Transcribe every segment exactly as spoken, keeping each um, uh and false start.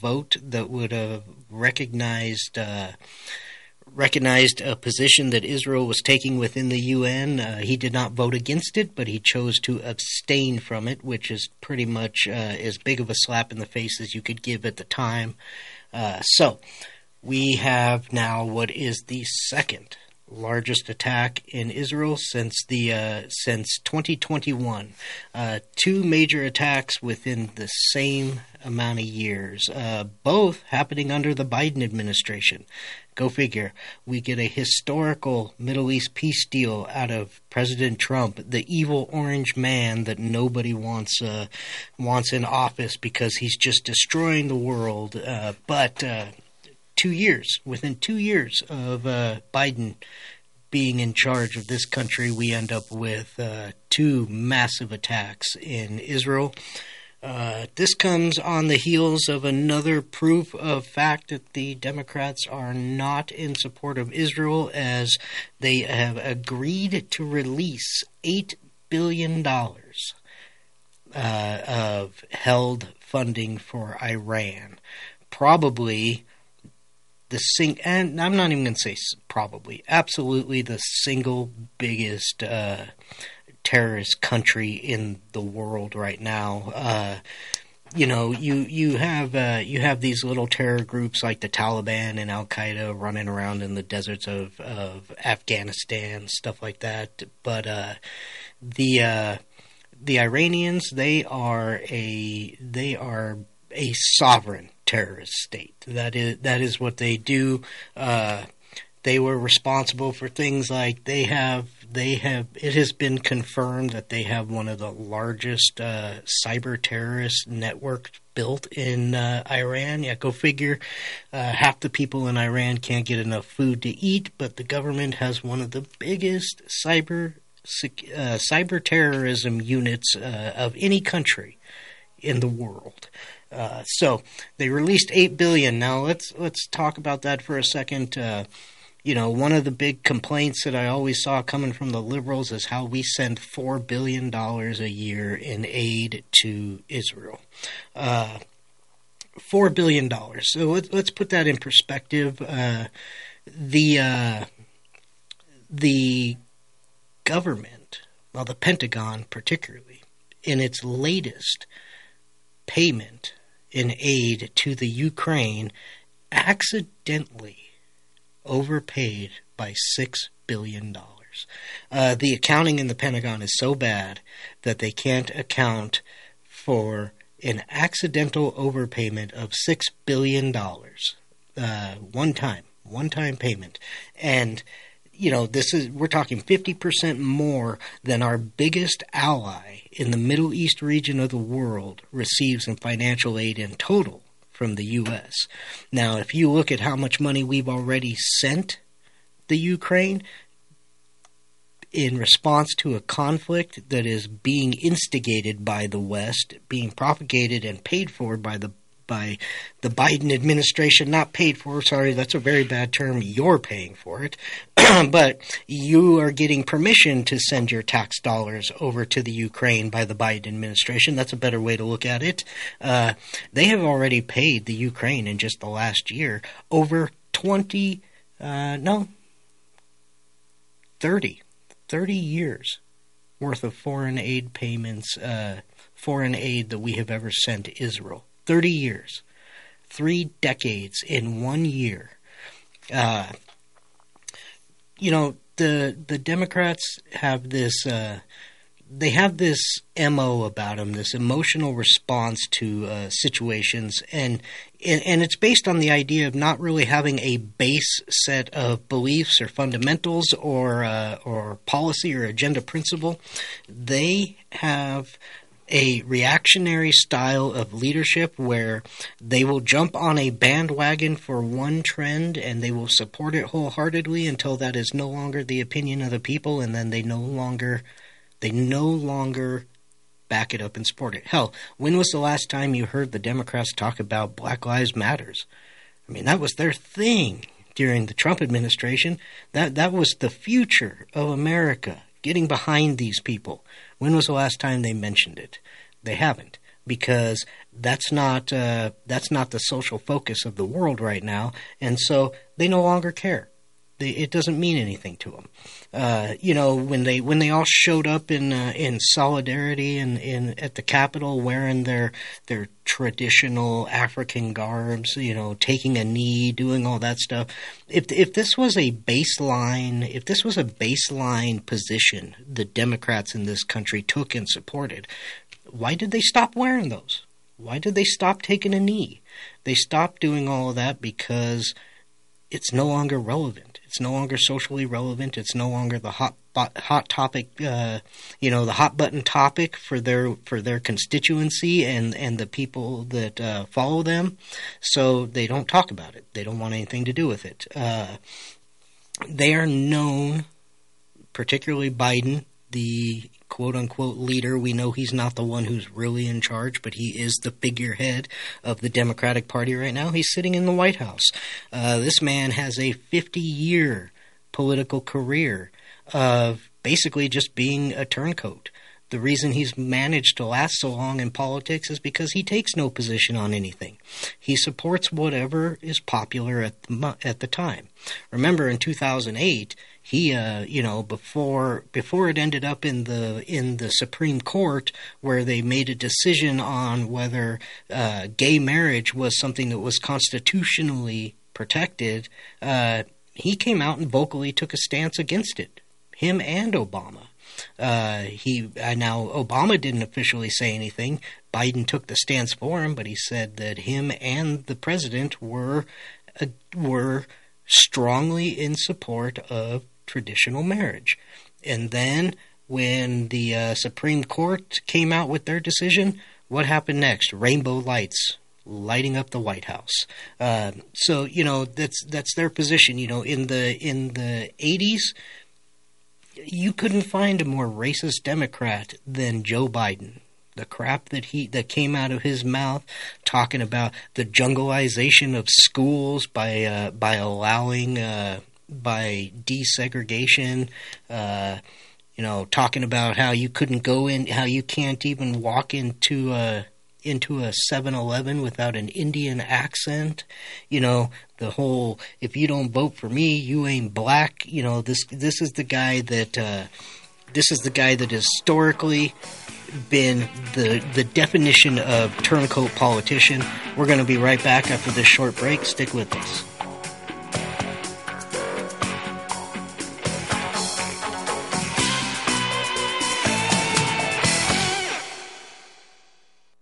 vote that would have recognized uh, recognized a position that Israel was taking within the U N. Uh, he did not vote against it, but he chose to abstain from it, which is pretty much uh, as big of a slap in the face as you could give at the time. Uh, so we have now what is the second largest attack in Israel since the uh, since twenty twenty-one. Uh, two major attacks within the same amount of years, uh, both happening under the Biden administration. Go figure. We get a historical Middle East peace deal out of President Trump, the evil orange man that nobody wants uh, wants in office because he's just destroying the world. Uh, but uh, two years, within two years of uh, Biden being in charge of this country, we end up with uh, two massive attacks in Israel. Uh, this comes on the heels of another proof of fact that the Democrats are not in support of Israel, as they have agreed to release eight billion dollars uh, of held funding for Iran. Probably the sing- – and I'm not even going to say probably. Absolutely the single biggest uh, – terrorist country in the world right now. Uh, you know, you you have uh, you have these little terror groups like the Taliban and Al Qaeda running around in the deserts of, of Afghanistan, stuff like that. But uh, the uh, the Iranians, they are a they are a sovereign terrorist state. That is that is what they do. Uh, they were responsible for things like they have. They have. It has been confirmed that they have one of the largest uh, cyber terrorist networks built in uh, Iran. Yeah, go figure. Uh, half the people in Iran can't get enough food to eat, but the government has one of the biggest cyber uh, cyber terrorism units uh, of any country in the world. Uh, so they released eight billion dollars. Now let's let's talk about that for a second. Uh, You know, one of the big complaints that I always saw coming from the liberals is how we send four billion dollars a year in aid to Israel. Uh, four billion dollars. So let's, let's put that in perspective. Uh, the uh, the government, well, the Pentagon particularly, in its latest payment in aid to the Ukraine, accidentally overpaid by six billion dollars. Uh, the accounting in the Pentagon is so bad that they can't account for an accidental overpayment of six billion dollars. Uh, one time, one time payment. And, you know, this is, we're talking fifty percent more than our biggest ally in the Middle East region of the world receives in financial aid in total from the U S. Now, if you look at how much money we've already sent the Ukraine in response to a conflict that is being instigated by the West, being propagated and paid for by the by the Biden administration, not paid for, sorry, that's a very bad term, you're paying for it, but you are getting permission to send your tax dollars over to the Ukraine by the Biden administration. That's a better way to look at it. Uh, they have already paid the Ukraine in just the last year over twenty, uh, no, thirty, thirty years worth of foreign aid payments, uh, foreign aid that we have ever sent Israel. Thirty years, three decades in one year. Uh, you know, the the Democrats have this. Uh, they have this M O about them, this emotional response to uh, situations, and, and and it's based on the idea of not really having a base set of beliefs or fundamentals or uh, or policy or agenda principle. They have a reactionary style of leadership where they will jump on a bandwagon for one trend and they will support it wholeheartedly until that is no longer the opinion of the people, and then they no longer they no longer back it up and support it. Hell, when was the last time you heard the Democrats talk about Black Lives Matters? I mean, that was their thing during the Trump administration. That that was the future of America, getting behind these people. When was the last time they mentioned it? They haven't. because that's not uh, that's not the social focus of the world right now, and so they no longer care. They, it doesn't mean anything to them. Uh, you know, when they when they all showed up in uh, in solidarity and in at the Capitol wearing their their traditional African garbs, you know, taking a knee, doing all that stuff. If if this was a baseline, if this was a baseline position the Democrats in this country took and supported, why did they stop wearing those? Why did they stop taking a knee? They stopped doing all of that because it's no longer relevant. It's no longer socially relevant. It's no longer the hot hot topic, uh, you know, the hot button topic for their for their constituency and, and the people that uh, follow them. So they don't talk about it. They don't want anything to do with it. Uh, they are known, particularly Biden, the quote-unquote leader. We know he's not the one who's really in charge, but he is the figurehead of the Democratic Party right now. He's sitting in the White House. Uh, this man has a fifty-year political career of basically just being a turncoat. The reason he's managed to last so long in politics is because he takes no position on anything. He supports whatever is popular at the, at the time. Remember, in two thousand eight, he, uh, you know, before before it ended up in the in the Supreme Court, where they made a decision on whether uh, gay marriage was something that was constitutionally protected, uh, he came out and vocally took a stance against it. Him and Obama. Uh, he uh, now Obama didn't officially say anything. Biden took the stance for him, but he said that him and the president were uh, were strongly in support of traditional marriage. And then when the uh, Supreme Court came out with their decision, what happened next? Rainbow lights lighting up the White House. Uh, so, you know, that's that's their position. You know, in the in the eighties, you couldn't find a more racist Democrat than Joe Biden. The crap that he that came out of his mouth, talking about the jungleization of schools by uh, by allowing uh, by desegregation, uh, you know, talking about how you couldn't go in, how you can't even walk into a into a seven eleven without an Indian accent, you know, the whole "if you don't vote for me, you ain't black." You know, this this is the guy that uh, this is the guy that historically been the the definition of turncoat politician. We're going to be right back after this short break. Stick with us.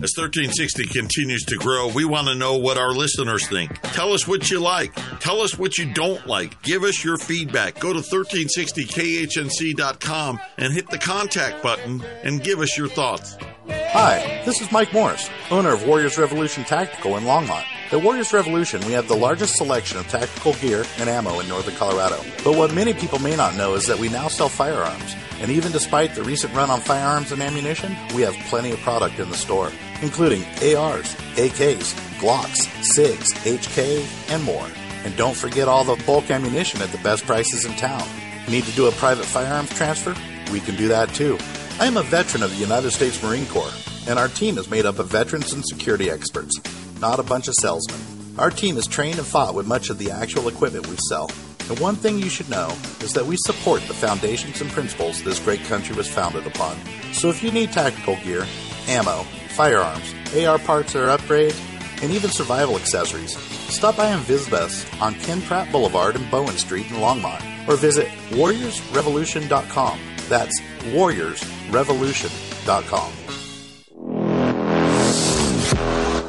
As thirteen sixty continues to grow, we want to know what our listeners think. Tell us what you like. Tell us what you don't like. Give us your feedback. Go to thirteen sixty K H N C dot com and hit the contact button and give us your thoughts. Hi, this is Mike Morris, owner of Warriors Revolution Tactical in Longmont. At Warriors Revolution, we have the largest selection of tactical gear and ammo in northern Colorado. But what many people may not know is that we now sell firearms. And even despite the recent run on firearms and ammunition, we have plenty of product in the store, including A Rs, A Ks, Glocks, SIGs, H K, and more. And don't forget all the bulk ammunition at the best prices in town. Need to do a private firearms transfer? We can do that too. I am a veteran of the United States Marine Corps, and our team is made up of veterans and security experts, not a bunch of salesmen. Our team is trained and fought with much of the actual equipment we sell. And one thing you should know is that we support the foundations and principles this great country was founded upon. So if you need tactical gear, ammo, firearms, A R parts or upgrades, and even survival accessories, stop by and visit us on Ken Pratt Boulevard and Bowen Street in Longmont, or visit warriors revolution dot com. That's warriors revolution dot com.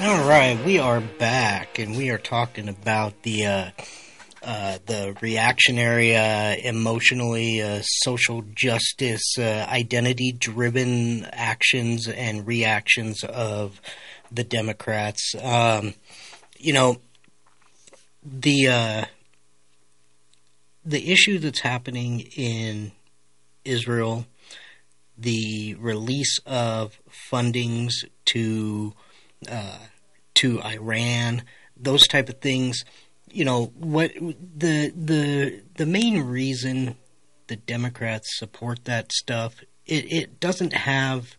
Alright, we are back, and we are talking about the uh, uh, the reactionary, uh, emotionally, uh, social justice, uh, identity-driven actions and reactions of the Democrats. Um, you know, the uh, the issue that's happening in Israel, the release of fundings to uh, to Iran, those type of things. You know, what the the the main reason the Democrats support that stuff, it, it doesn't have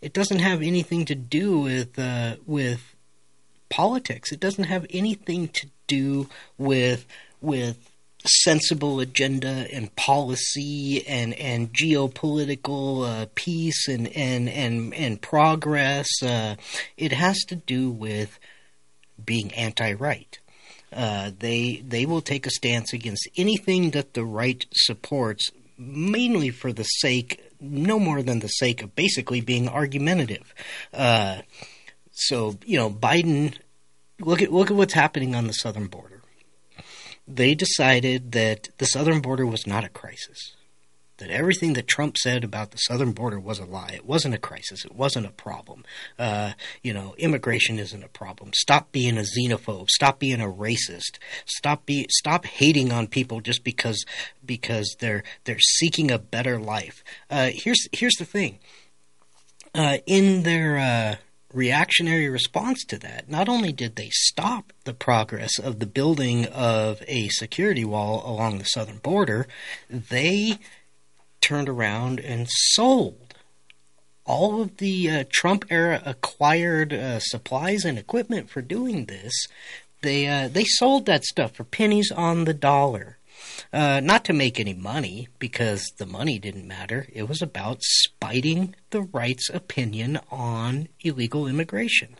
it doesn't have anything to do with uh, with politics. It doesn't have anything to do with with sensible agenda and policy and and geopolitical uh, peace and and and and progress. Uh, it has to do with being anti-right. Uh, they they will take a stance against anything that the right supports, mainly for the sake, no more than the sake of basically being argumentative. Uh, so you know, Biden, look at look at what's happening on the southern border. They decided that the southern border was not a crisis, that everything that Trump said about the southern border was a lie. It wasn't a crisis. It wasn't a problem. Uh, you know, immigration isn't a problem. Stop being a xenophobe. Stop being a racist. Stop be stop hating on people just because because they're they're seeking a better life. Uh, here's here's the thing. Uh, in their uh, reactionary response to that, not only did they stop the progress of the building of a security wall along the southern border, they turned around and sold all of the uh, Trump-era acquired uh, supplies and equipment for doing this. They uh, they sold that stuff for pennies on the dollar. Uh, not to make any money, because the money didn't matter. It was about spiting the right's opinion on illegal immigration.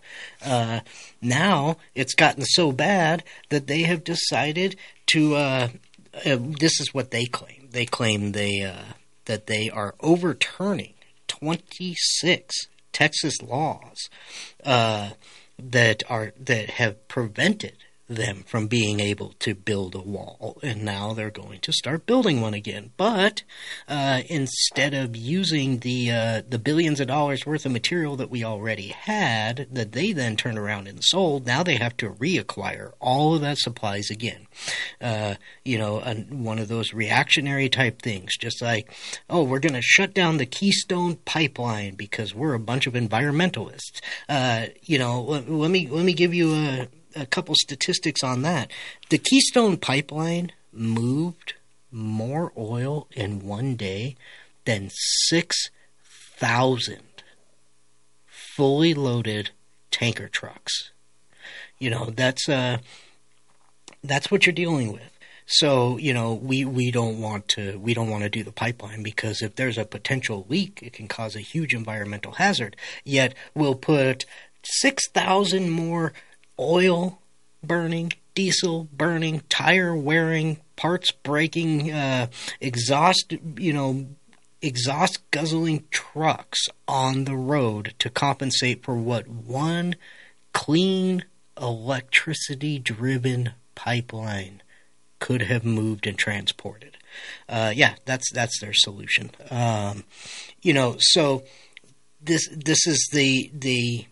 Uh, now it's gotten so bad that they have decided to uh, – uh, this is what they claim. They claim they uh, that they are overturning twenty-six Texas laws uh, that are that have prevented – them from being able to build a wall, and now they're going to start building one again. But uh, instead of using the uh, the billions of dollars worth of material that we already had, that they then turned around and sold, now they have to reacquire all of that supplies again. Uh, you know, a, one of those reactionary type things, just like, oh, we're going to shut down the Keystone Pipeline because we're a bunch of environmentalists. Uh, you know, let, let me let me give you a. A couple statistics on that. The Keystone Pipeline moved more oil in one day than six thousand fully loaded tanker trucks. You know, that's uh, that's what you're dealing with. So, you know, we, we don't want to we don't want to do the pipeline, because if there's a potential leak, it can cause a huge environmental hazard. Yet we'll put six thousand more oil burning, diesel burning, tire wearing, parts breaking, uh, exhaust, you know, exhaust guzzling trucks on the road to compensate for what one clean electricity driven pipeline could have moved and transported. Uh, yeah, that's that's their solution. Um, you know, so this this is the the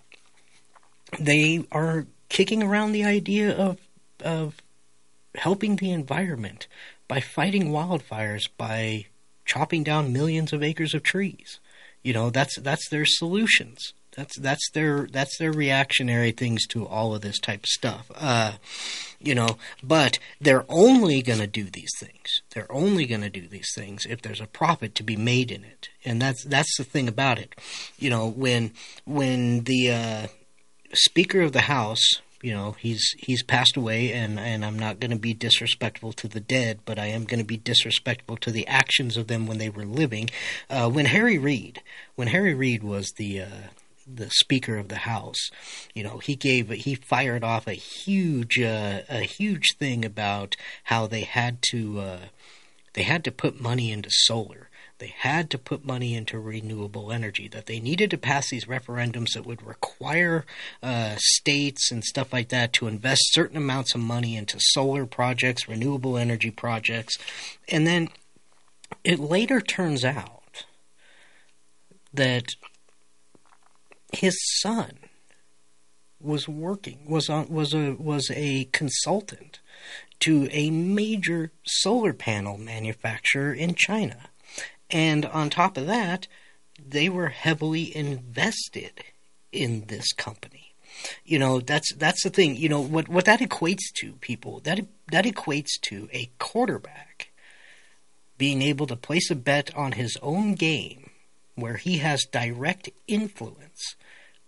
they are kicking around the idea of of helping the environment by fighting wildfires by chopping down millions of acres of trees. You know, that's that's their solutions. That's that's their that's their reactionary things to all of this type of stuff, uh, you know. But they're only going to do these things. They're only going to do these things if there's a profit to be made in it, and that's that's the thing about it. You know, when when the uh, Speaker of the House, you know, he's he's passed away, and, and I'm not going to be disrespectful to the dead, but I am going to be disrespectful to the actions of them when they were living. Uh, when Harry Reid, when Harry Reid was the uh, the Speaker of the House, you know, he gave he fired off a huge uh, a huge thing about how they had to uh, they had to put money into solar, they had to put money into renewable energy, that they needed to pass these referendums that would require uh, states and stuff like that to invest certain amounts of money into solar projects, renewable energy projects. And then it later turns out that his son was working, was on, was a was a consultant to a major solar panel manufacturer in China, and on top of that, they were heavily invested in this company. You know, that's that's the thing. You know what what that equates to, people. That that equates to a quarterback being able to place a bet on his own game, where he has direct influence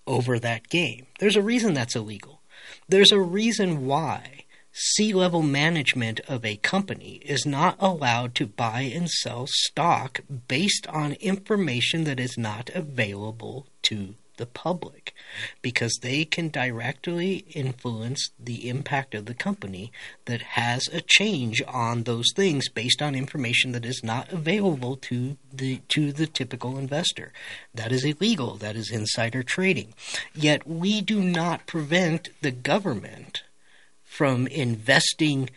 over that game. There's a reason that's illegal. There's a reason why C-level management of a company is not allowed to buy and sell stock based on information that is not available to the public, because they can directly influence the impact of the company that has a change on those things based on information that is not available to the to the typical investor. That is illegal. That is insider trading. Yet we do not prevent the government from investing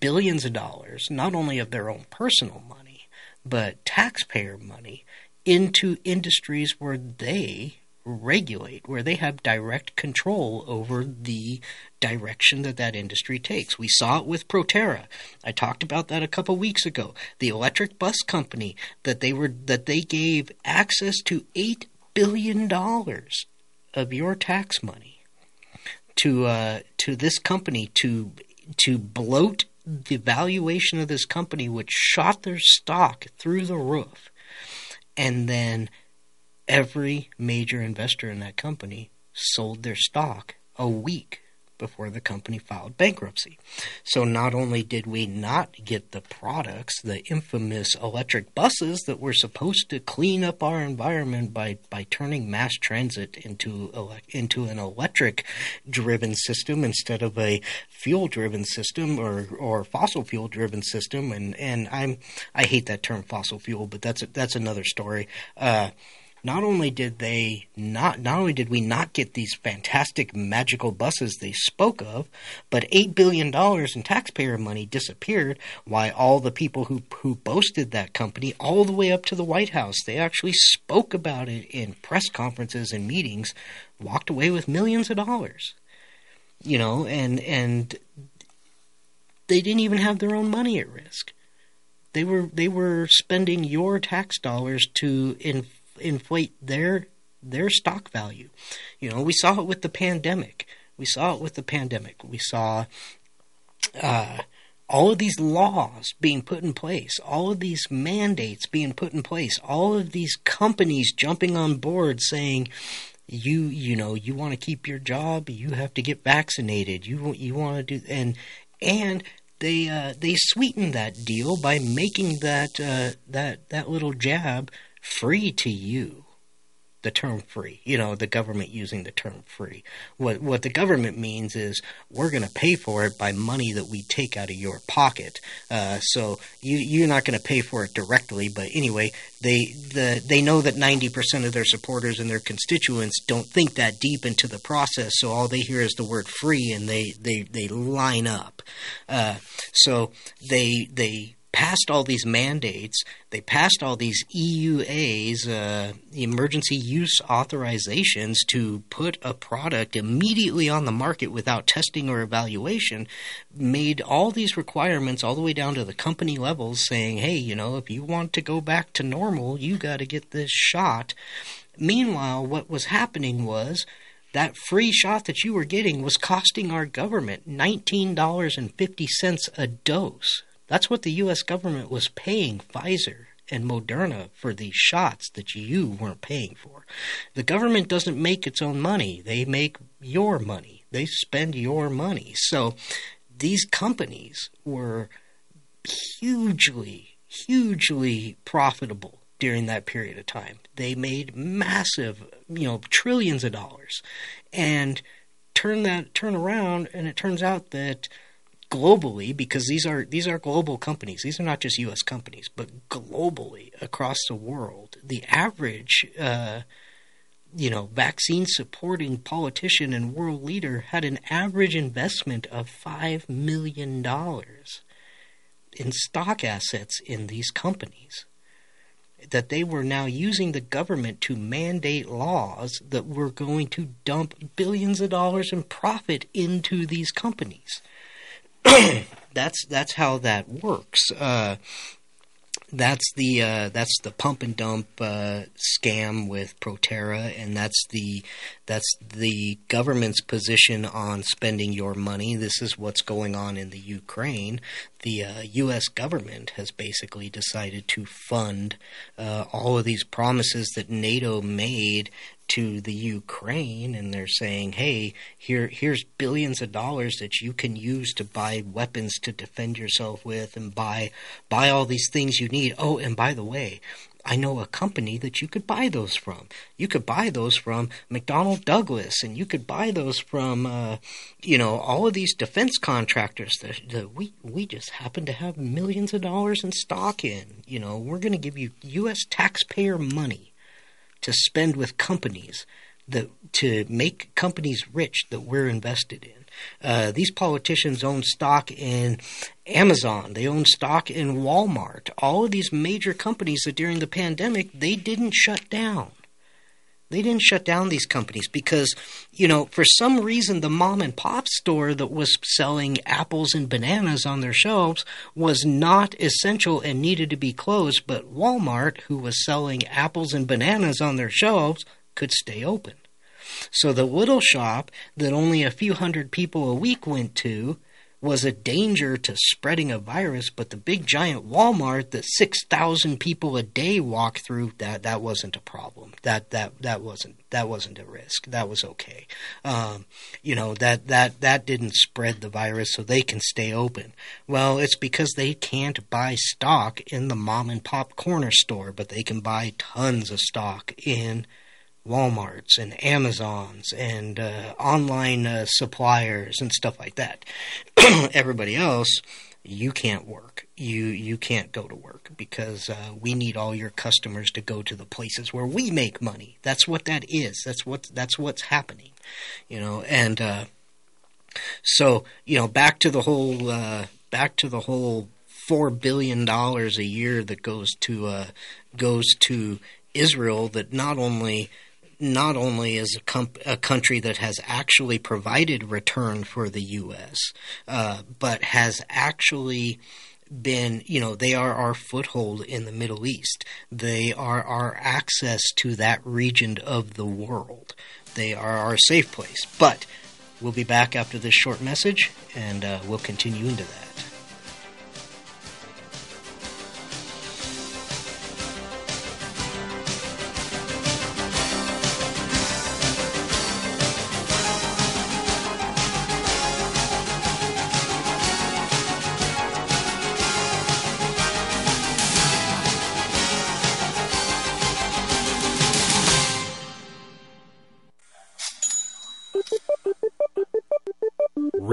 billions of dollars, not only of their own personal money, but taxpayer money, into industries where they regulate, where they have direct control over the direction that that industry takes. We saw it with Proterra. I talked about that a couple weeks ago. The electric bus company that they were that they gave access to eight billion dollars of your tax money to uh, to this company to to bloat the valuation of this company, which shot their stock through the roof, and then every major investor in that company sold their stock a week before the company filed bankruptcy. So not only did we not get the products, the infamous electric buses that were supposed to clean up our environment by, by turning mass transit into ele- into an electric-driven system instead of a fuel-driven system or, or fossil fuel-driven system, and and I'm I hate that term fossil fuel, but that's that's another story. Uh, Not only did they not, not only did we not get these fantastic magical buses they spoke of, but eight billion dollars in taxpayer money disappeared. Why, all the people who who boasted that company all the way up to the White House, they actually spoke about it in press conferences and meetings, walked away with millions of dollars, you know, and and they didn't even have their own money at risk. They were they were spending your tax dollars to inflate. inflate their their stock value. You know, we saw it with the pandemic. We saw it with the pandemic. We saw uh, all of these laws being put in place, all of these mandates being put in place, all of these companies jumping on board saying, you you know, you want to keep your job, you have to get vaccinated. You you want to do and and they uh, they sweetened that deal by making that uh, that that little jab free to you. The term free, you know, the government using the term free. What what the government means is we're going to pay for it by money that we take out of your pocket. Uh, so you, you're not going to pay for it directly. But anyway, they the they know that ninety percent of their supporters and their constituents don't think that deep into the process. So all they hear is the word free, and they they, they line up. Uh, so they they. passed all these mandates, they passed all these E U As, uh, emergency use authorizations to put a product immediately on the market without testing or evaluation, made all these requirements all the way down to the company levels saying, hey, you know, if you want to go back to normal, you got to get this shot. Meanwhile, what was happening was that free shot that you were getting was costing our government nineteen dollars and fifty cents a dose. That's what the U S government was paying Pfizer and Moderna for these shots that you weren't paying for. The government doesn't make its own money. They make your money. They spend your money. So these companies were hugely, hugely profitable during that period of time. They made massive, you know, trillions of dollars. And turn that turn around, and it turns out that globally, because these are these are global companies, these are not just U S companies, but globally across the world, the average, uh, you know, vaccine-supporting politician and world leader had an average investment of five million dollars in stock assets in these companies, that they were now using the government to mandate laws that were going to dump billions of dollars in profit into these companies. that's that's how that works. Uh, that's the uh, that's the pump and dump uh, scam with Proterra, and that's the that's the government's position on spending your money. This is what's going on in the Ukraine. The uh, U S government has basically decided to fund uh, all of these promises that NATO made to the Ukraine, and they're saying, hey, here here's billions of dollars that you can use to buy weapons to defend yourself with, and buy buy all these things you need. Oh, and by the way, I know a company that you could buy those from. You could buy those from McDonnell Douglas, and you could buy those from, uh, you know, all of these defense contractors that, that we, we just happen to have millions of dollars in stock in. You know, we're going to give you U S taxpayer money to spend with companies, that to make companies rich that we're invested in. Uh, these politicians own stock in Amazon. They own stock in Walmart. All of these major companies that during the pandemic, they didn't shut down. They didn't shut down these companies because, you know, for some reason, the mom and pop store that was selling apples and bananas on their shelves was not essential and needed to be closed. But Walmart, who was selling apples and bananas on their shelves, could stay open. So the little shop that only a few hundred people a week went to was a danger to spreading a virus, but the big giant Walmart that six thousand people a day walk through, that that wasn't a problem. That that that wasn't that wasn't a risk. That was okay. Um, you know, that that that didn't spread the virus, so they can stay open. Well, it's because they can't buy stock in the mom and pop corner store, but they can buy tons of stock in Walmarts and Amazons and uh, online uh, suppliers and stuff like that. Everybody else, you can't work. You you can't go to work because uh, we need all your customers to go to the places where we make money. That's what that is. That's what that's what's happening, you know. And uh, so you know, back to the whole uh, back to the whole four billion dollars a year that goes to uh, goes to Israel. That not only Not only is a, comp- a country that has actually provided return for the U S, uh, but has actually been, you know, they are our foothold in the Middle East. They are our access to that region of the world. They are our safe place. But we'll be back after this short message, and uh, we'll continue into that.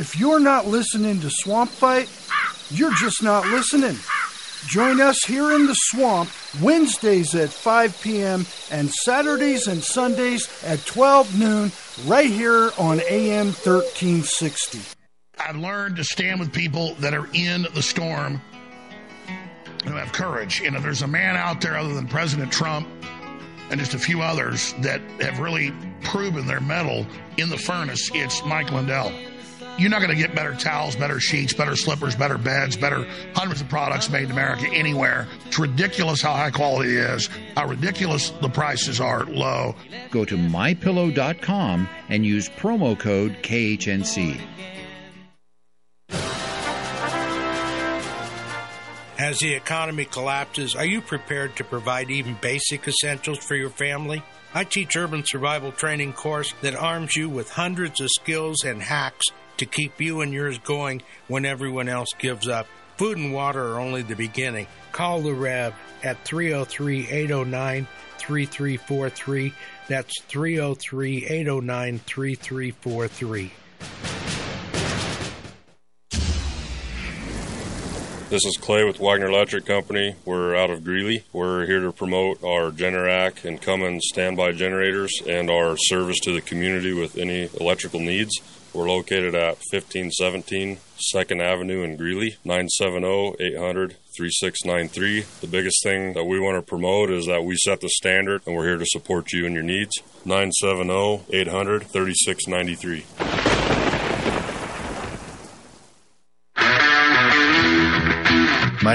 If you're not listening to Swamp Fight, you're just not listening. Join us here in the swamp Wednesdays at five p.m. and Saturdays and Sundays at twelve noon right here on A M thirteen sixty. I learned to stand with people that are in the storm who have courage. You know, there's a man out there other than President Trump and just a few others that have really proven their mettle in the furnace. It's Mike Lindell. You're not going to get better towels, better sheets, better slippers, better beds, better hundreds of products made in America anywhere. It's ridiculous how high quality it is, how ridiculous the prices are low. Go to my pillow dot com and use promo code K H N C. As the economy collapses, are you prepared to provide even basic essentials for your family? I teach Urban Survival Training course that arms you with hundreds of skills and hacks to keep you and yours going when everyone else gives up. Food and water are only the beginning. Call the Rev at three oh three, eight oh nine, three three four three. That's three oh three, eight oh nine, three three four three. This is Clay with Wagner Electric Company. We're out of Greeley. We're here to promote our Generac and Cummins standby generators and our service to the community with any electrical needs. We're located at fifteen seventeen second Avenue in Greeley, nine seven zero, eight hundred, three six nine three. The biggest thing that we want to promote is that we set the standard, and we're here to support you and your needs. nine seven zero, eight hundred, three six nine three. My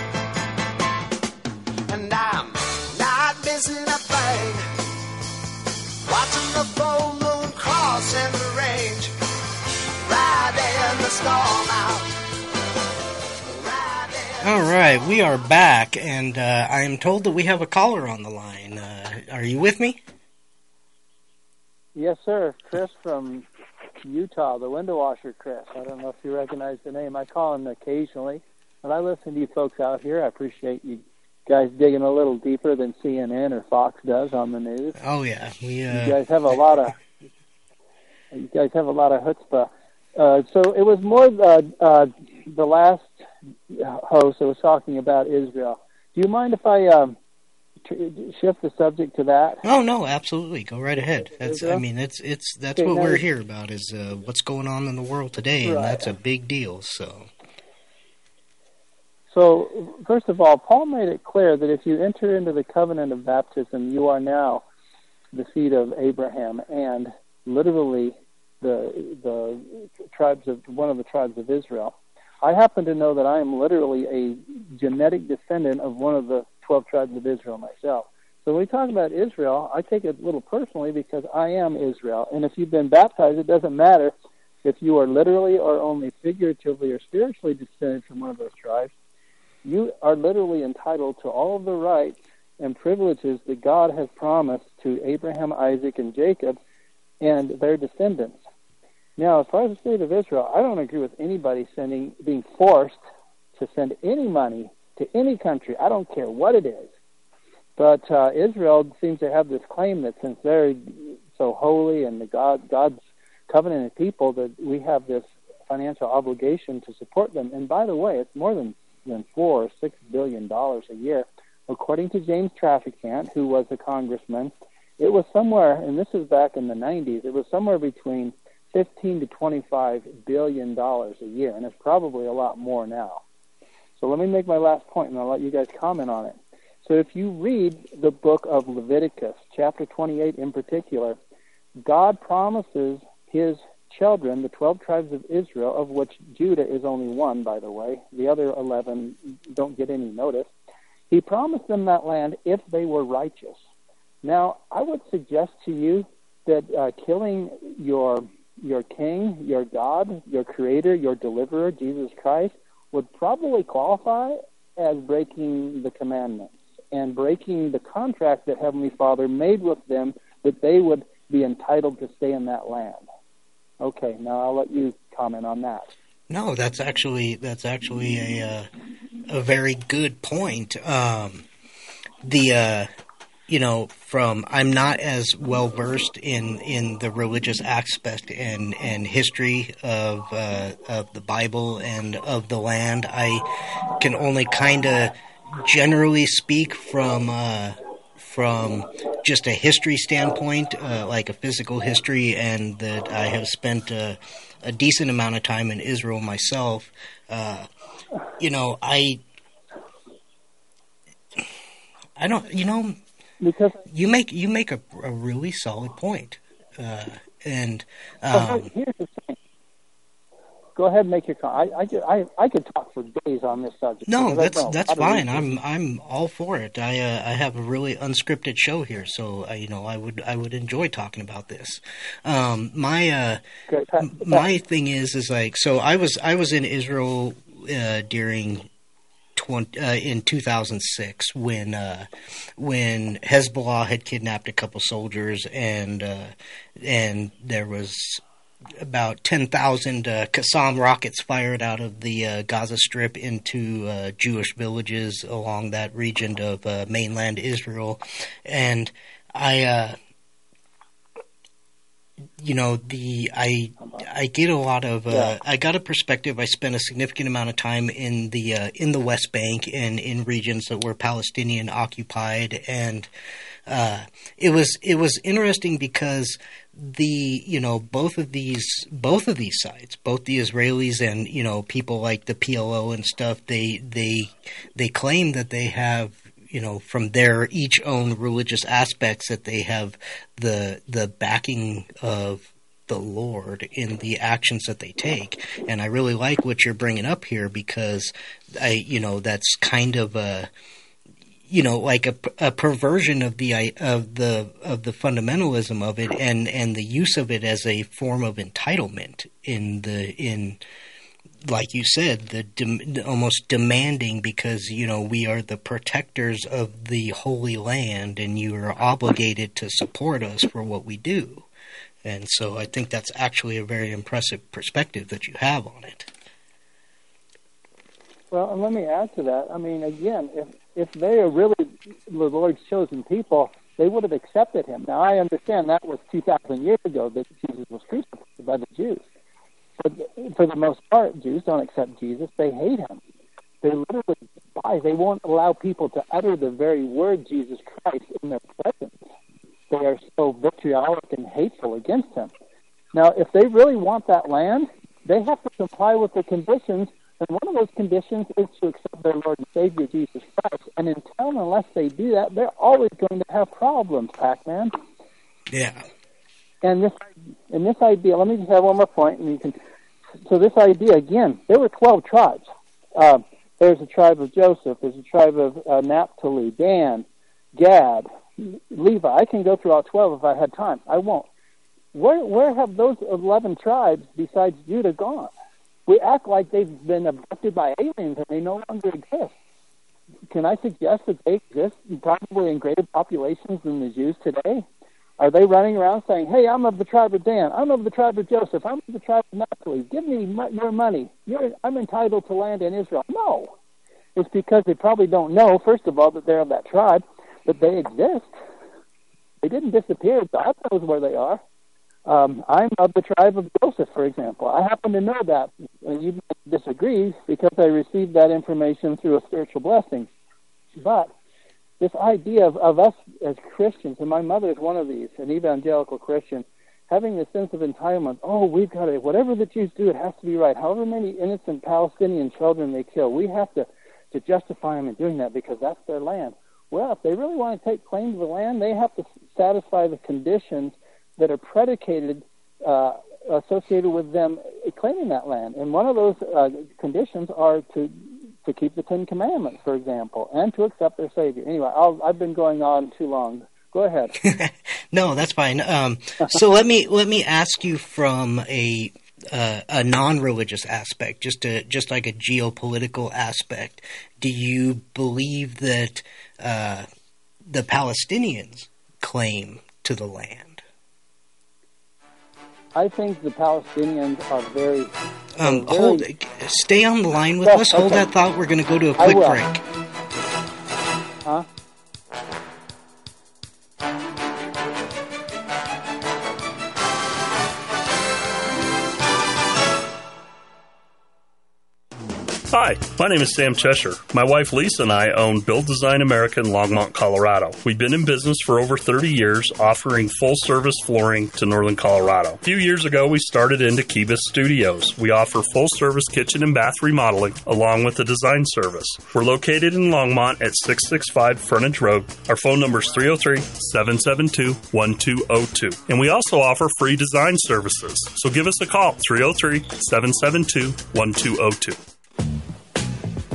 All right, we are back, and uh, I am told that we have a caller on the line. Uh, are you with me? Yes, sir. Chris from Utah, the window washer Chris. I don't know if you recognize the name. I call him occasionally, but I listen to you folks out here. I appreciate you guys digging a little deeper than C N N or Fox does on the news. Oh, yeah. We, uh... You guys have a lot of... You guys have a lot of chutzpah. Uh, so it was more the, uh, the last host that was talking about Israel. Do you mind if I um, t- shift the subject to that? Oh no, absolutely. Go right ahead. That's Israel? I mean, it's it's that's okay, what we're is, here about is uh, what's going on in the world today, right. And that's a big deal. So, so first of all, Paul made it clear that if you enter into the covenant of baptism, you are now the seed of Abraham and literally the the tribes of one of the tribes of Israel. I happen to know that I am literally a genetic descendant of one of the twelve tribes of Israel myself. So when we talk about Israel, I take it a little personally because I am Israel. And if you've been baptized, it doesn't matter if you are literally or only figuratively or spiritually descended from one of those tribes. You are literally entitled to all of the rights and privileges that God has promised to Abraham, Isaac, and Jacob and their descendants. Now, as far as the state of Israel, I don't agree with anybody sending, being forced to send any money to any country. I don't care what it is. But uh, Israel seems to have this claim that since they're so holy and the God, God's covenanted people, that we have this financial obligation to support them. And by the way, it's more than, than four or six billion dollars a year. According to James Traficant, who was a congressman, it was somewhere, and this is back in the nineties, it was somewhere between fifteen to twenty-five billion dollars a year, and it's probably a lot more now. So let me make my last point, and I'll let you guys comment on it. So if you read the book of Leviticus, chapter twenty-eight in particular, God promises his children, the twelve tribes of Israel, of which Judah is only one, by the way. The other eleven don't get any notice. He promised them that land if they were righteous. Now, I would suggest to you that uh, killing your your king, your God, your creator, your deliverer, Jesus Christ, would probably qualify as breaking the commandments and breaking the contract that Heavenly Father made with them that they would be entitled to stay in that land. Okay, now I'll let you comment on that. No, that's actually that's actually a uh, a very good point. Um, the uh, you know, from I'm not as well versed in, in the religious aspect and, and history of uh, of the Bible and of the land. I can only kind of generally speak from uh, from just a history standpoint, uh, like a physical history, and that I have spent a, a decent amount of time in Israel myself. Uh, you know, I I don't you know. Because you make you make a, a really solid point, uh, and um, here's the thing. Go ahead, and make your comment. I, I, I, I could talk for days on this subject. No, that's that's fine. I'm I'm all for it. I uh, I have a really unscripted show here, so uh, you know I would I would enjoy talking about this. Um, my uh, okay, pass, pass. my thing is is like so I was I was in Israel uh, during. Uh, in two thousand six, when uh, when Hezbollah had kidnapped a couple soldiers, and uh, and there was about ten thousand uh, Qassam rockets fired out of the uh, Gaza Strip into uh, Jewish villages along that region of uh, mainland Israel, and I, uh, you know, the I I get a lot of uh, yeah. I got a perspective. I spent a significant amount of time in the uh, in the West Bank and in regions that were Palestinian occupied, and uh, it was it was interesting because the you know both of these both of these sides, both the Israelis and you know people like the P L O and stuff, they they they claim that they have. You know, from their each own religious aspects, that they have the the backing of the Lord in the actions that they take. And I really like what you're bringing up here because I, you know, that's kind of a, you know, like a, a perversion of the of the of the fundamentalism of it and, and the use of it as a form of entitlement in the in. Like you said, the de- almost demanding because, you know, we are the protectors of the Holy Land and you are obligated to support us for what we do. And so I think that's actually a very impressive perspective that you have on it. Well, and let me add to that. I mean, again, if, if they are really the Lord's chosen people, they would have accepted him. Now, I understand that was two thousand years ago that Jesus was crucified by the Jews. But for the most part, Jews don't accept Jesus. They hate him. They literally despise. They won't allow people to utter the very word Jesus Christ in their presence. They are so vitriolic and hateful against him. Now, if they really want that land, they have to comply with the conditions, and one of those conditions is to accept their Lord and Savior, Jesus Christ. And until and unless they do that, they're always going to have problems, Pac-Man. Yeah. And this and this idea, let me just have one more point, and you can so this idea, again, there were twelve tribes. Uh, there's a tribe of Joseph. There's a tribe of uh, Naphtali, Dan, Gad, Levi. I can go through all twelve if I had time. I won't. Where where have those eleven tribes besides Judah gone? We act like they've been abducted by aliens and they no longer exist. Can I suggest that they exist probably in greater populations than the Jews today? Are they running around saying, hey, I'm of the tribe of Dan, I'm of the tribe of Joseph, I'm of the tribe of Naphtali, give me my, your money, You're, I'm entitled to land in Israel? No. It's because they probably don't know, first of all, that they're of that tribe, but they exist. They didn't disappear. God knows where they are. Um, I'm of the tribe of Joseph, for example. I happen to know that. You may disagree because I received that information through a spiritual blessing. But this idea of, of us as Christians, and my mother is one of these, an evangelical Christian, having this sense of entitlement, oh, we've got to, whatever the Jews do, it has to be right. However many innocent Palestinian children they kill, we have to, to justify them in doing that because that's their land. Well, if they really want to take claim to the land, they have to satisfy the conditions that are predicated, uh, associated with them claiming that land. And one of those uh, conditions are to to keep the Ten Commandments, for example, and to accept their Savior. Anyway, I'll, I've been going on too long. Go ahead. No, that's fine. Um, so let me let me ask you from a uh, a non-religious aspect, just a, just like a geopolitical aspect. Do you believe that uh, the Palestinians claim to the land? I think the Palestinians are very... Um, very hold, stay on the line with yes, us. Hold okay. that thought. We're going to go to a quick break. Huh? Hi, my name is Sam Cheshire. My wife Lisa and I own Build Design America in Longmont, Colorado. We've been in business for over thirty years, offering full-service flooring to northern Colorado. A few years ago, we started into Kivas Studios. We offer full-service kitchen and bath remodeling, along with a design service. We're located in Longmont at six sixty-five Frontage Road. Our phone number is three oh three, seven seven two, one two oh two. And we also offer free design services. So give us a call, three oh three, seven seven two, one two oh two.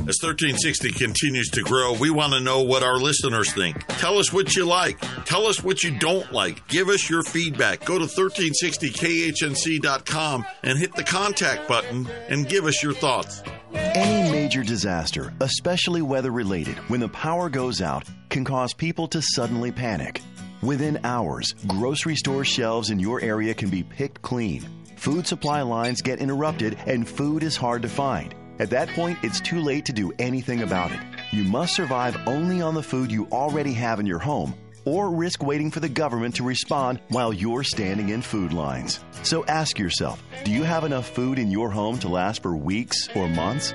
As thirteen sixty continues to grow, we want to know what our listeners think. Tell us what you like. Tell us what you don't like. Give us your feedback. Go to thirteen sixty K H N C dot com and hit the contact button and give us your thoughts. Any major disaster, especially weather-related, when the power goes out, can cause people to suddenly panic. Within hours, grocery store shelves in your area can be picked clean. Food supply lines get interrupted and food is hard to find. At that point, it's too late to do anything about it. You must survive only on the food you already have in your home or risk waiting for the government to respond while you're standing in food lines. So ask yourself, do you have enough food in your home to last for weeks or months?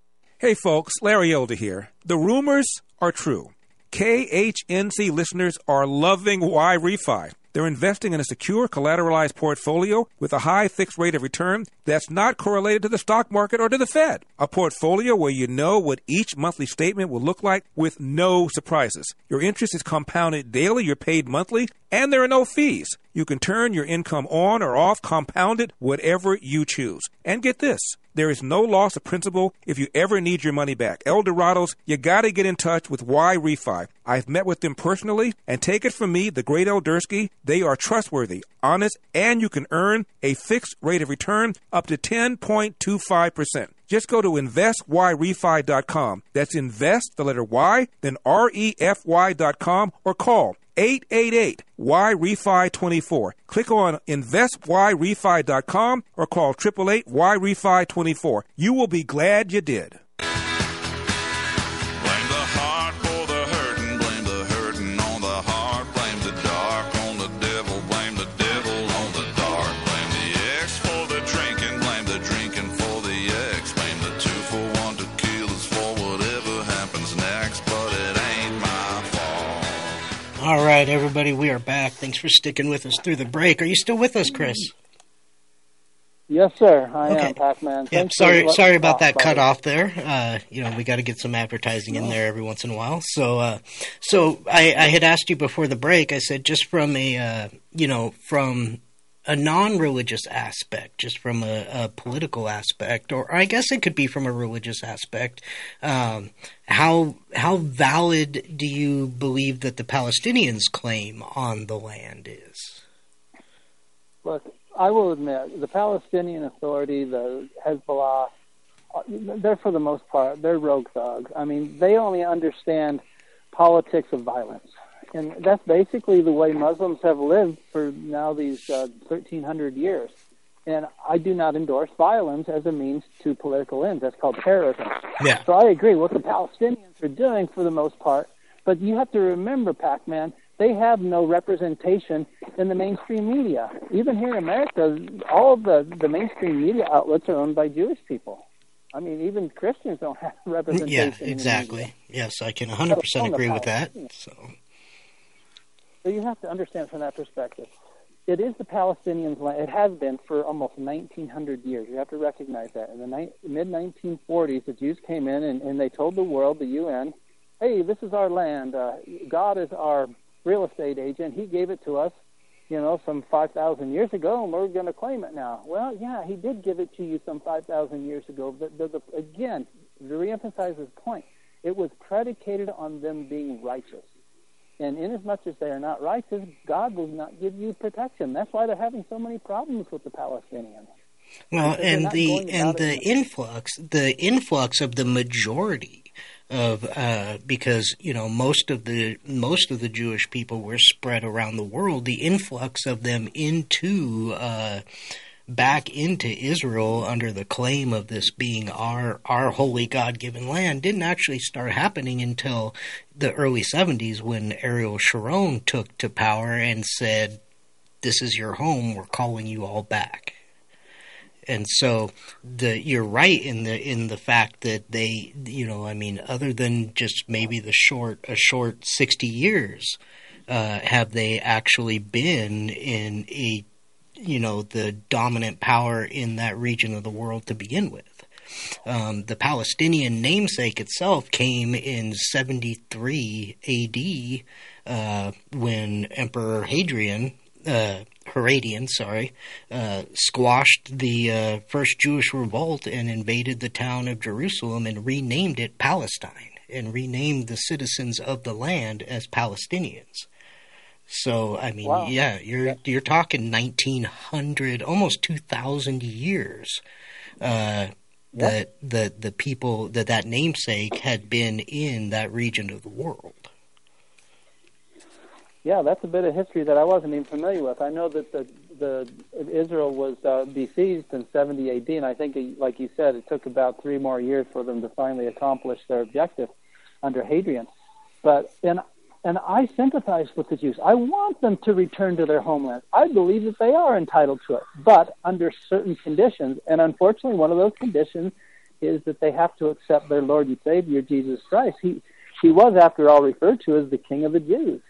Hey folks, Larry Elder here. The rumors are true. K H N C listeners are loving Y-Refi. They're investing in a secure, collateralized portfolio with a high fixed rate of return that's not correlated to the stock market or to the Fed. A portfolio where you know what each monthly statement will look like with no surprises. Your interest is compounded daily, you're paid monthly, and there are no fees. You can turn your income on or off, compound it, whatever you choose. And get this, there is no loss of principal if you ever need your money back. Eldorados, you got to get in touch with Y-Refi. I've met with them personally, and take it from me, the great Eldersky, they are trustworthy, honest, and you can earn a fixed rate of return up to ten point two five percent. Just go to invest y refi dot com. That's invest, the letter Y, then R E F Y dot com, or call eight eight eight Y R E F I two four. Click on invest y refi dot com or call eight eight eight Y R E F I two four. You will be glad you did. Blame the heart for the hurting. Blame the hurting on the heart. Blame the dark on the devil. Blame the devil on the dark. Blame the ex for the drinking. Blame the drinking for the ex. Blame the two for one tequilas for whatever happens next. But it ain't my fault. All right, everybody, we are back. Thanks for sticking with us through the break. Are you still with us, Chris? Yes, sir. I okay. am, Pac-Man. Yep. Sorry, sorry about off, that buddy. Cut off there. Uh, you know, we got to get some advertising in there every once in a while. So, uh, so I, I had asked you before the break. I said, just from a, uh, you know, from a non-religious aspect, just from a, a political aspect, or I guess it could be from a religious aspect. Um, how how valid do you believe that the Palestinians' claim on the land is? Look. I will admit, the Palestinian Authority, the Hezbollah, they're for the most part, they're rogue thugs. I mean, they only understand politics of violence. And that's basically the way Muslims have lived for now these uh, thirteen hundred years. And I do not endorse violence as a means to political ends. That's called terrorism. Yeah. So I agree what the Palestinians are doing for the most part. But you have to remember, Pac-Man, they have no representation in the mainstream media. Even here in America, all of the, the mainstream media outlets are owned by Jewish people. I mean, even Christians don't have representation. Yeah, exactly. In the media. Yes, I can one hundred percent so agree with that. So. so you have to understand from that perspective. It is the Palestinians' land. It has been for almost nineteen hundred years. You have to recognize that. In the ni- mid nineteen forties, the Jews came in and, and they told the world, the U N, hey, this is our land. Uh, God is our real estate agent. He gave it to us, you know, some five thousand years ago, and we're going to claim it now. Well, yeah, he did give it to you some five thousand years ago. But the, the, again, to reemphasize his point, it was predicated on them being righteous. And inasmuch as they are not righteous, God will not give you protection. That's why they're having so many problems with the Palestinians. Well, and the and the influx, the influx of the majority of uh, because you know most of the most of the Jewish people were spread around the world. The influx of them into uh, back into Israel under the claim of this being our our holy God-given land didn't actually start happening until the early seventies when Ariel Sharon took to power and said, "This is your home. We're calling you all back." And so the, you're right in the in the fact that they, you know, I mean, other than just maybe the short a short sixty years, uh, have they actually been in a, you know, the dominant power in that region of the world to begin with? Um, the Palestinian namesake itself came in seventy-three A D uh, when Emperor Hadrian. Uh, Herodian, sorry, uh, squashed the uh, first Jewish revolt and invaded the town of Jerusalem and renamed it Palestine and renamed the citizens of the land as Palestinians. So, I mean, wow. yeah, you're yeah. you're talking nineteen hundred, almost two thousand years uh, that yeah. the the people that that namesake had been in that region of the world. Yeah, that's a bit of history that I wasn't even familiar with. I know that the the Israel was uh, besieged in seventy A D, and I think, like you said, it took about three more years for them to finally accomplish their objective under Hadrian. But and and I sympathize with the Jews. I want them to return to their homeland. I believe that they are entitled to it, but under certain conditions. And unfortunately, one of those conditions is that they have to accept their Lord and Savior, Jesus Christ. He he was, after all, referred to as the King of the Jews.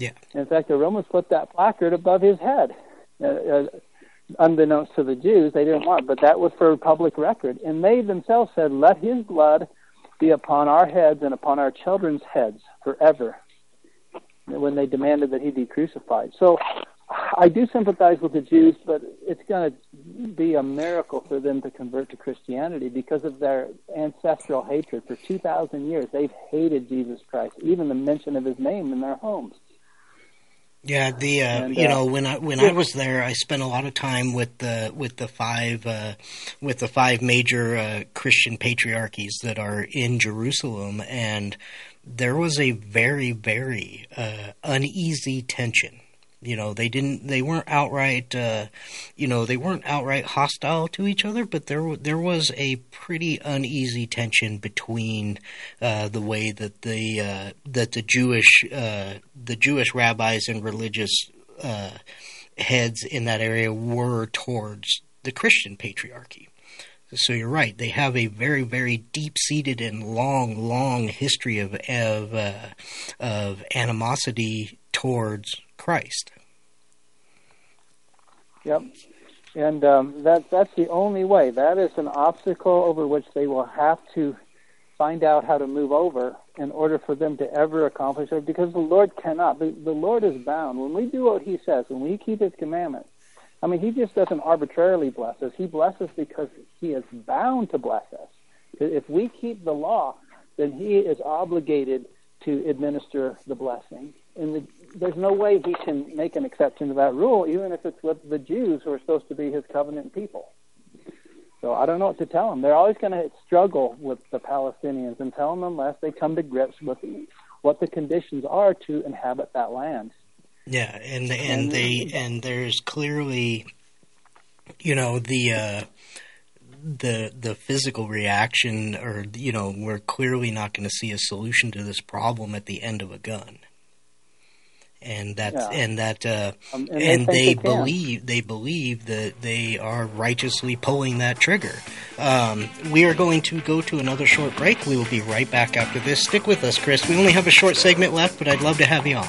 Yeah. In fact, the Romans put that placard above his head, uh, uh, unbeknownst to the Jews. They didn't want it, but that was for public record. And they themselves said, let his blood be upon our heads and upon our children's heads forever, when they demanded that he be crucified. So I do sympathize with the Jews, but it's going to be a miracle for them to convert to Christianity because of their ancestral hatred. For two thousand years, they've hated Jesus Christ, even the mention of his name in their homes. Yeah, the uh, and, uh, you know when I when yeah. I was there, I spent a lot of time with the with the five uh, with the five major uh, Christian patriarchies that are in Jerusalem, and there was a very very uh, uneasy tension. You know, they didn't they weren't outright uh, you know they weren't outright hostile to each other, but there there was a pretty uneasy tension between uh, the way that the uh, that the Jewish uh, the Jewish rabbis and religious uh, heads in that area were towards the Christian patriarchy. So you're right. They have a very, very deep-seated and long, long history of of, uh, of animosity towards Christ. Yep, and um, that that's the only way. That is an obstacle over which they will have to find out how to move over in order for them to ever accomplish it. Because the Lord cannot. The, the Lord is bound. When we do what He says, when we keep His commandments, I mean, He just doesn't arbitrarily bless us. He blesses because He is bound to bless us. If we keep the law, then He is obligated to administer the blessing. And the, there's no way He can make an exception to that rule, even if it's with the Jews who are supposed to be His covenant people. So I don't know what to tell them. They're always going to struggle with the Palestinians and tell them unless they come to grips with what the conditions are to inhabit that land. Yeah, and and they and there's clearly, you know, the uh, the the physical reaction, or you know, we're clearly not going to see a solution to this problem at the end of a gun, and that's yeah. and that uh, um, and, and they, they believe they believe that they are righteously pulling that trigger. Um, we are going to go to another short break. We will be right back after this. Stick with us, Chris. We only have a short segment left, but I'd love to have you on.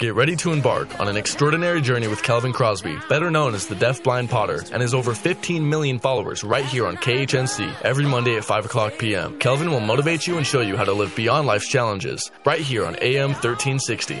Get ready to embark on an extraordinary journey with Kelvin Crosby, better known as the Deafblind Potter, and his over fifteen million followers right here on K H N C every Monday at five o'clock p.m. Kelvin will motivate you and show you how to live beyond life's challenges right here on A M thirteen sixty.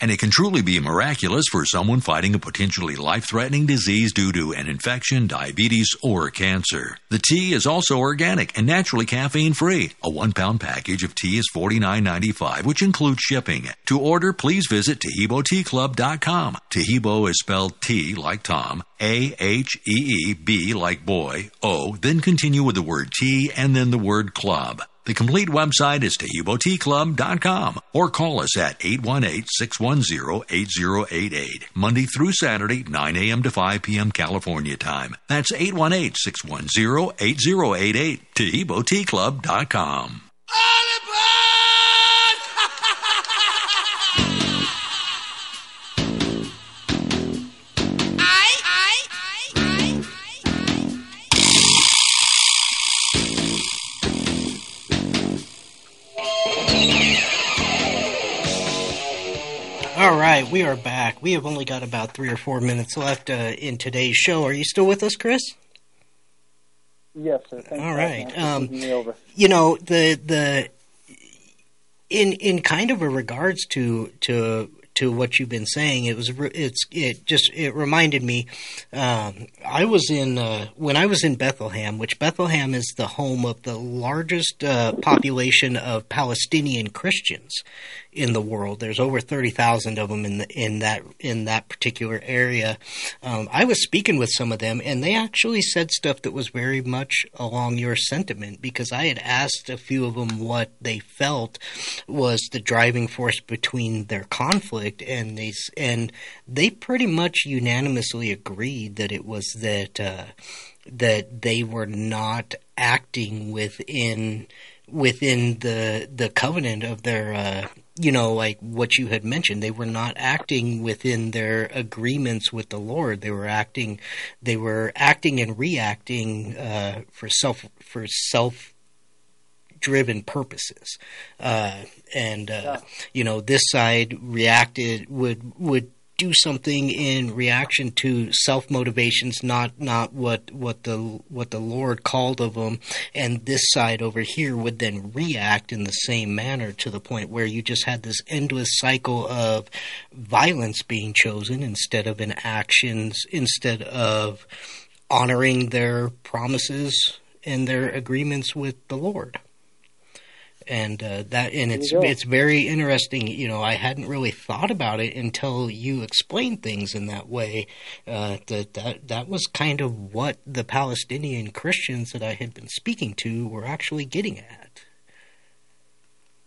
and it can truly be miraculous for someone fighting a potentially life-threatening disease due to an infection, diabetes, or cancer. The tea is also organic and naturally caffeine-free. A one-pound package of tea is forty-nine ninety-five, which includes shipping. To order, please visit Tehebo Tea Club dot com. Tehebo is spelled T like Tom, A H E E B like boy, O, then continue with the word tea and then the word club. The complete website is Tehebo Tea Club dot com or call us at eight one eight, six one zero, eight zero eight eight, Monday through Saturday, nine a.m. to five p.m. California time. That's eight one eight, six one zero, eight zero eight eight, Tehebo Tea Club dot com. All right, we are back. We have only got about three or four minutes left uh, in today's show. Are you still with us, Chris? Yes, sir. Thank All right. You, um, me over. You know, the the in in kind of a regards to to to what you've been saying, it was it's it just it reminded me. Um, I was in uh, when I was in Bethlehem, which Bethlehem is the home of the largest uh, population of Palestinian Christians in the world. There's over thirty thousand of them in the, in that in that particular area. Um, I was speaking with some of them, and they actually said stuff that was very much along your sentiment, because I had asked a few of them what they felt was the driving force between their conflict, and they and they pretty much unanimously agreed that it was that uh, that they were not acting within within the the covenant of their. Uh, You know, like what you had mentioned, they were not acting within their agreements with the Lord. They were acting, they were acting and reacting uh, for self for self driven purposes. Uh, and uh, yeah. You know, this side reacted would would do something in reaction to self motivations, not not what what the what the Lord called of them, and this side over here would then react in the same manner, to the point where you just had this endless cycle of violence being chosen instead of in actions, instead of honoring their promises and their agreements with the Lord. And uh, that, and it's it's very interesting. You know, I hadn't really thought about it until you explained things in that way. Uh, that that that was kind of what the Palestinian Christians that I had been speaking to were actually getting at.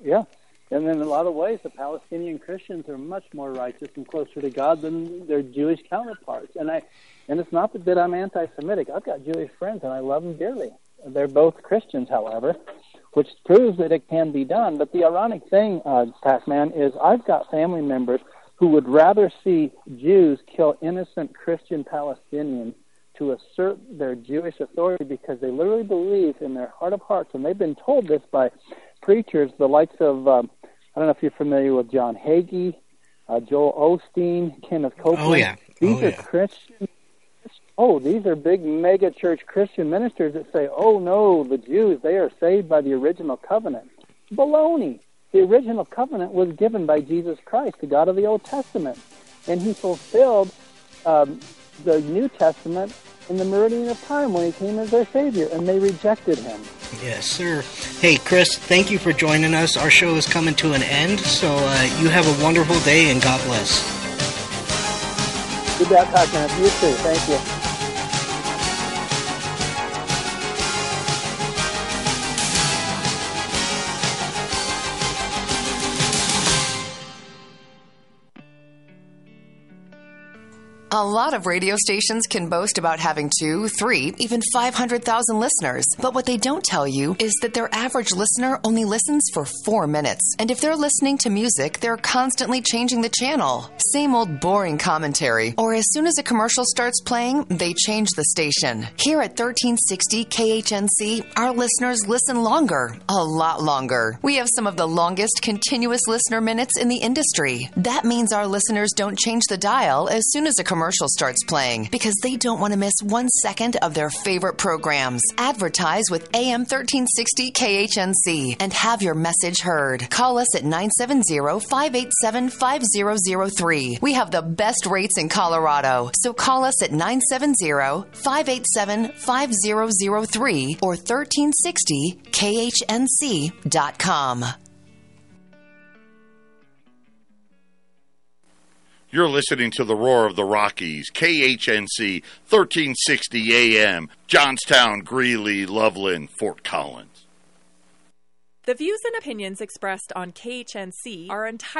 Yeah, and in a lot of ways, the Palestinian Christians are much more righteous and closer to God than their Jewish counterparts. And I, and it's not that I'm anti-Semitic. I've got Jewish friends, and I love them dearly. They're both Christians, however, which proves that it can be done. But the ironic thing, uh, Pac-Man, is I've got family members who would rather see Jews kill innocent Christian Palestinians to assert their Jewish authority, because they literally believe in their heart of hearts, and they've been told this by preachers, the likes of, um, I don't know if you're familiar with John Hagee, uh, Joel Osteen, Kenneth Copeland. Oh, yeah. These oh, are yeah. Christian. Oh, these are big mega church Christian ministers that say, oh, no, the Jews, they are saved by the original covenant. Baloney. The original covenant was given by Jesus Christ, the God of the Old Testament. And he fulfilled um, the New Testament in the meridian of time when he came as their Savior, and they rejected him. Yes, sir. Hey, Chris, thank you for joining us. Our show is coming to an end, so uh, you have a wonderful day, and God bless. Good day, Pac-Man. You too. Thank you. A lot of radio stations can boast about having two, three, even five hundred thousand listeners. But what they don't tell you is that their average listener only listens for four minutes. And if they're listening to music, they're constantly changing the channel. Same old boring commentary. Or as soon as a commercial starts playing, they change the station. Here at thirteen sixty K H N C, our listeners listen longer. A lot longer. We have some of the longest continuous listener minutes in the industry. That means our listeners don't change the dial as soon as a commercial commercial starts playing because they don't want to miss one second of their favorite programs. Advertise with A M thirteen sixty K H N C and have your message heard. Call us at nine seven zero, five eight seven, five zero zero three. We have the best rates in Colorado, so call us at nine seven zero, five eight seven, five zero zero three or thirteen sixty K H N C dot com. You're listening to the Roar of the Rockies, K H N C, thirteen sixty A M, Johnstown, Greeley, Loveland, Fort Collins. The views and opinions expressed on K H N C are entirely